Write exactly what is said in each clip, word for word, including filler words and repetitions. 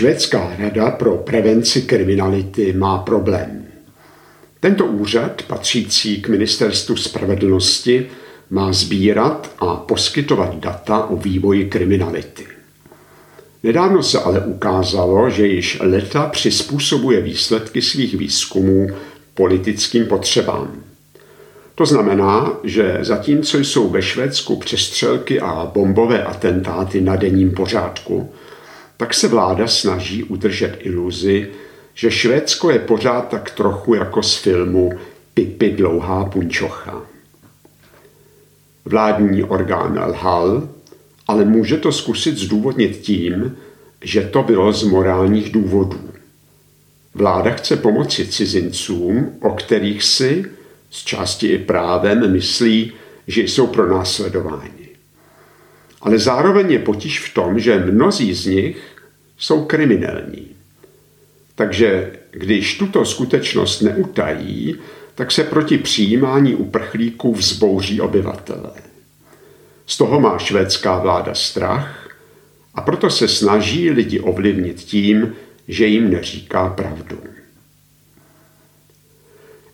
Švédská rada pro prevenci kriminality má problém. Tento úřad, patřící k Ministerstvu spravedlnosti, má sbírat a poskytovat data o vývoji kriminality. Nedávno se ale ukázalo, že již leta přizpůsobuje výsledky svých výzkumů politickým potřebám. To znamená, že zatímco jsou ve Švédsku přestřelky a bombové atentáty na denním pořádku, tak se vláda snaží udržet iluzi, že Švédsko je pořád tak trochu jako z filmu Pipi dlouhá punčocha. Vládní orgán lhal, ale může to zkusit zdůvodnit tím, že to bylo z morálních důvodů. Vláda chce pomoci cizincům, o kterých si, z části i právem, myslí, že jsou pronásledováni. Ale zároveň je potíž v tom, že mnozí z nich jsou kriminální. Takže když tuto skutečnost neutají, tak se proti přijímání uprchlíků vzbouří obyvatelé. Z toho má švédská vláda strach a proto se snaží lidi ovlivnit tím, že jim neříká pravdu.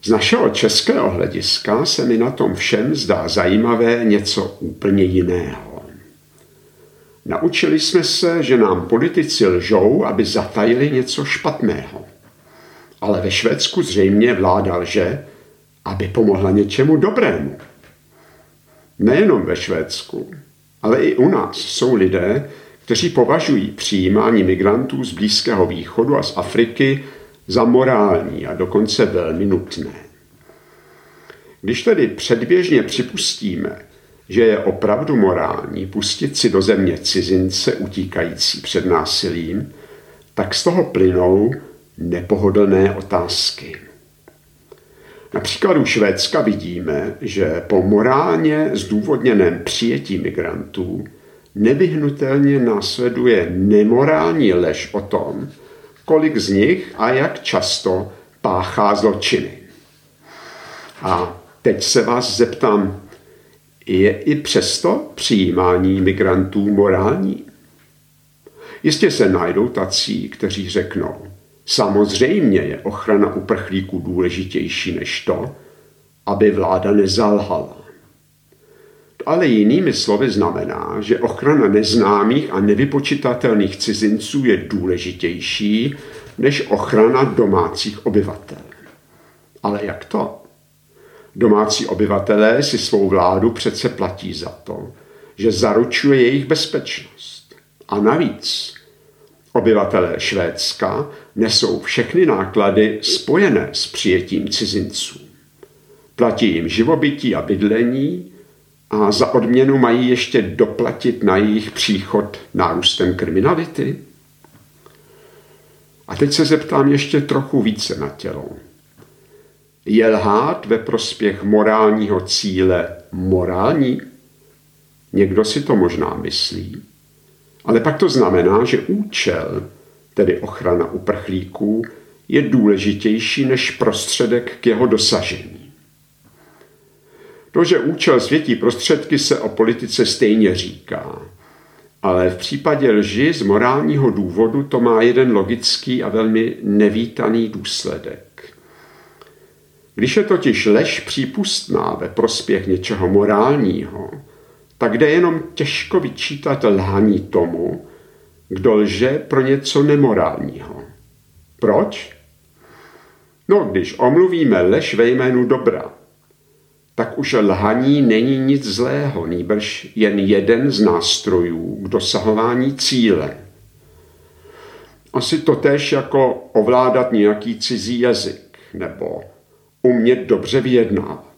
Z našeho českého hlediska se mi na tom všem zdá zajímavé něco úplně jiného. Naučili jsme se, že nám politici lžou, aby zatajili něco špatného. Ale ve Švédsku zřejmě vláda lže, aby pomohla něčemu dobrému. Nejenom ve Švédsku, ale i u nás jsou lidé, kteří považují přijímání migrantů z Blízkého východu a z Afriky za morální a dokonce velmi nutné. Když tedy předběžně připustíme, že je opravdu morální pustit si do země cizince utíkající před násilím, tak z toho plynou nepohodlné otázky. Na příkladu Švédska vidíme, že po morálně zdůvodněném přijetí migrantů nevyhnutelně následuje nemorální lež o tom, kolik z nich a jak často páchá zločiny. A teď se vás zeptám, je i přesto přijímání migrantů morální? Jistě se najdou tací, kteří řeknou, samozřejmě je ochrana uprchlíků důležitější než to, aby vláda nezalhala. To ale jinými slovy znamená, že ochrana neznámých a nevypočitatelných cizinců je důležitější než ochrana domácích obyvatel. Ale jak to? Domácí obyvatelé si svou vládu přece platí za to, že zaručuje jejich bezpečnost. A navíc obyvatelé Švédska nesou všechny náklady spojené s přijetím cizinců. Platí jim živobytí a bydlení a za odměnu mají ještě doplatit na jejich příchod nárůstem kriminality. A teď se zeptám ještě trochu více na tělo. Je lhát ve prospěch morálního cíle morální? Někdo si to možná myslí, ale pak to znamená, že účel, tedy ochrana uprchlíků, je důležitější než prostředek k jeho dosažení. To, že účel světí prostředky, se o politice stejně říká, ale v případě lži z morálního důvodu to má jeden logický a velmi nevítaný důsledek. Když je totiž lež přípustná ve prospěch něčeho morálního, tak jde jenom těžko vyčítat lhaní tomu, kdo lže pro něco nemorálního. Proč? No, když omluvíme lež ve jménu dobra, tak už lhaní není nic zlého, nýbrž jen jeden z nástrojů k dosahování cíle. Asi totéž jako ovládat nějaký cizí jazyk nebo umět dobře vyjednávat.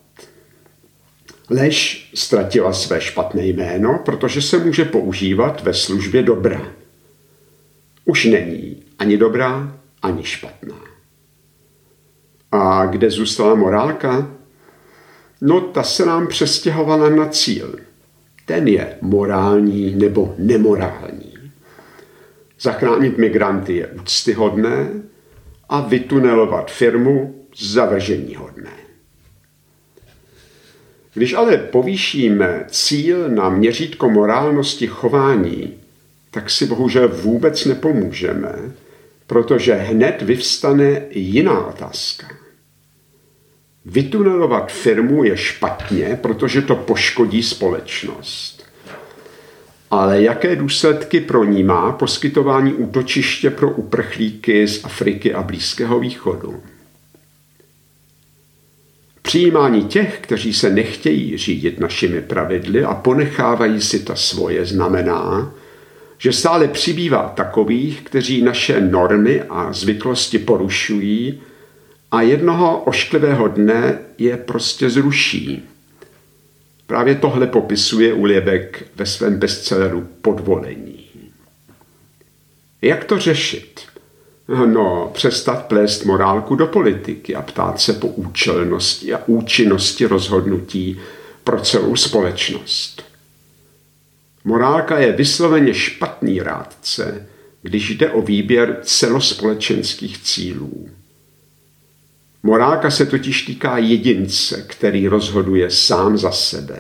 Lež ztratila své špatné jméno, protože se může používat ve službě dobra. Už není ani dobrá, ani špatná. A kde zůstala morálka? No, ta se nám přestěhovala na cíl. Ten je morální nebo nemorální. Zachránit migranty je úctyhodné a vytunelovat firmu zavrženíhodné. Když ale povýšíme cíl na měřítko morálnosti chování, tak si bohužel vůbec nepomůžeme, protože hned vyvstane jiná otázka. Vytunelovat firmu je špatně, protože to poškodí společnost. Ale jaké důsledky pro ní má poskytování útočiště pro uprchlíky z Afriky a Blízkého východu? Přijímání těch, kteří se nechtějí řídit našimi pravidly a ponechávají si ta svoje, znamená, že stále přibývá takových, kteří naše normy a zvyklosti porušují a jednoho ošklivého dne je prostě zruší. Právě tohle popisuje Uliebek ve svém bestselleru Podvolení. Jak to řešit? No, přestat plést morálku do politiky a ptát se po účelnosti a účinnosti rozhodnutí pro celou společnost. Morálka je vysloveně špatný rádce, když jde o výběr celospolečenských cílů. Morálka se totiž týká jedince, který rozhoduje sám za sebe.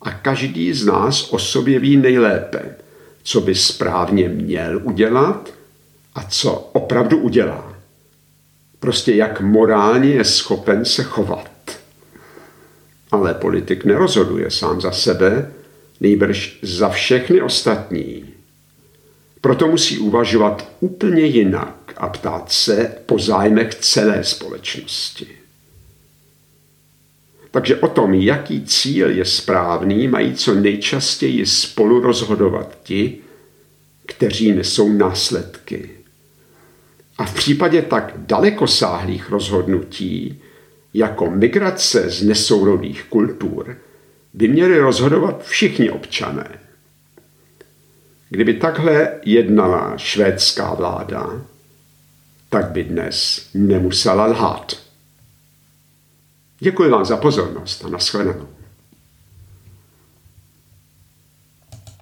A každý z nás o sobě ví nejlépe, co by správně měl udělat a co opravdu udělá. Prostě jak morálně je schopen se chovat. Ale politik nerozhoduje sám za sebe, nýbrž za všechny ostatní. Proto musí uvažovat úplně jinak a ptát se po zájmech celé společnosti. Takže o tom, jaký cíl je správný, mají co nejčastěji spolu rozhodovat ti, kteří nesou následky. A v případě tak dalekosáhlých rozhodnutí, jako migrace z nesourodých kultur, by měli rozhodovat všichni občané. Kdyby takhle jednala švédská vláda, tak by dnes nemusela lhát. Děkuji vám za pozornost a nashledanou.